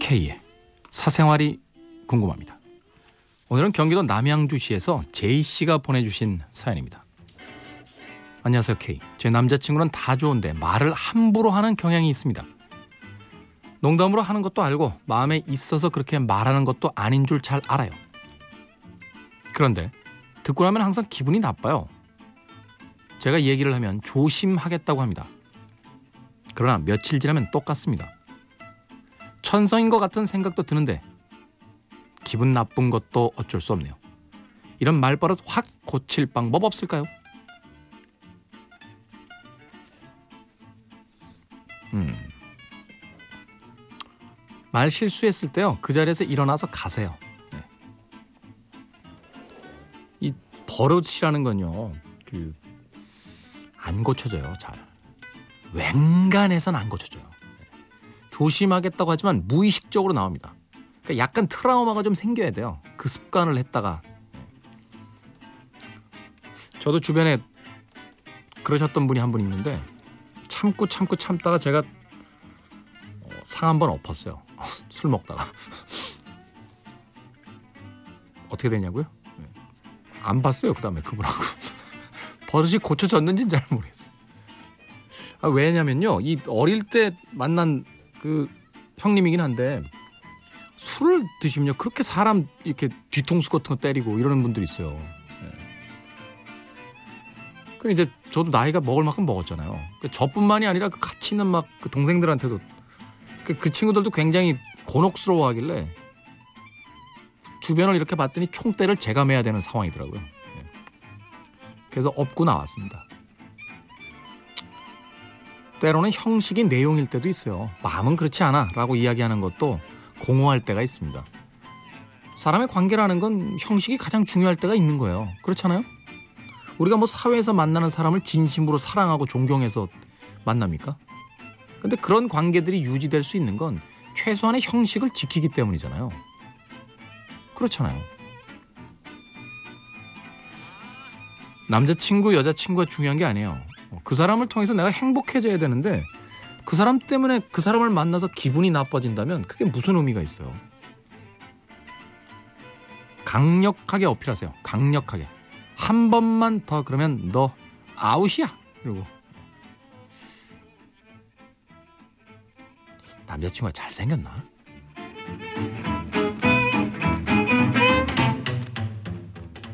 K의 사생활이 궁금합니다. 오늘은 경기도 남양주시에서 제이씨가 보내주신 사연입니다. 안녕하세요, K. 제 남자친구는 다 좋은데 말을 함부로 하는 경향이 있습니다. 농담으로 하는 것도 알고 마음에 있어서 그렇게 말하는 것도 아닌 줄 잘 알아요. 그런데 듣고 나면 항상 기분이 나빠요. 제가 얘기를 하면 조심하겠다고 합니다. 그러나 며칠 지나면 똑같습니다. 천성인 것 같은 생각도 드는데 기분 나쁜 것도 어쩔 수 없네요. 이런 말버릇 확 고칠 방법 없을까요? 말 실수했을 때요, 그 자리에서 일어나서 가세요. 네. 이 버릇이라는 건요, 안 고쳐져요, 잘. 웬간해선 안 고쳐져요. 네. 조심하겠다고 하지만 무의식적으로 나옵니다. 그러니까 약간 트라우마가 좀 생겨야 돼요. 그 습관을 했다가. 네. 저도 주변에 그러셨던 분이 한 분 있는데 참다가 제가 상 한 번 엎었어요. 술 먹다가. 어떻게 되냐고요? 안 봤어요. 그 다음에 그분하고. 버릇이 고쳐졌는지는 잘 모르겠어요. 아, 왜냐면요, 이 어릴 때 만난 그 형님이긴 한데 술을 드시면요, 그렇게 사람 이렇게 뒤통수 같은 거 때리고 이러는 분들이 있어요. 네. 그 이제 저도 나이가 먹을 만큼 먹었잖아요. 그러니까 저뿐만이 아니라 그 같이 있는 막 그 동생들한테도 그 친구들도 굉장히 곤혹스러워하길래 주변을 이렇게 봤더니 총대를 제가 매야 되는 상황이더라고요. 그래서 업고 나왔습니다. 때로는 형식이 내용일 때도 있어요. 마음은 그렇지 않아 라고 이야기하는 것도 공허할 때가 있습니다. 사람의 관계라는 건 형식이 가장 중요할 때가 있는 거예요. 그렇잖아요? 우리가 뭐 사회에서 만나는 사람을 진심으로 사랑하고 존경해서 만납니까? 근데 그런 관계들이 유지될 수 있는 건 최소한의 형식을 지키기 때문이잖아요. 그렇잖아요. 남자친구, 여자친구가 중요한 게 아니에요. 그 사람을 통해서 내가 행복해져야 되는데 그 사람 때문에 그 사람을 만나서 기분이 나빠진다면 그게 무슨 의미가 있어요? 강력하게 어필하세요. 강력하게. 한 번만 더 그러면 너 아웃이야. 이러고. 남자친구가 잘생겼나?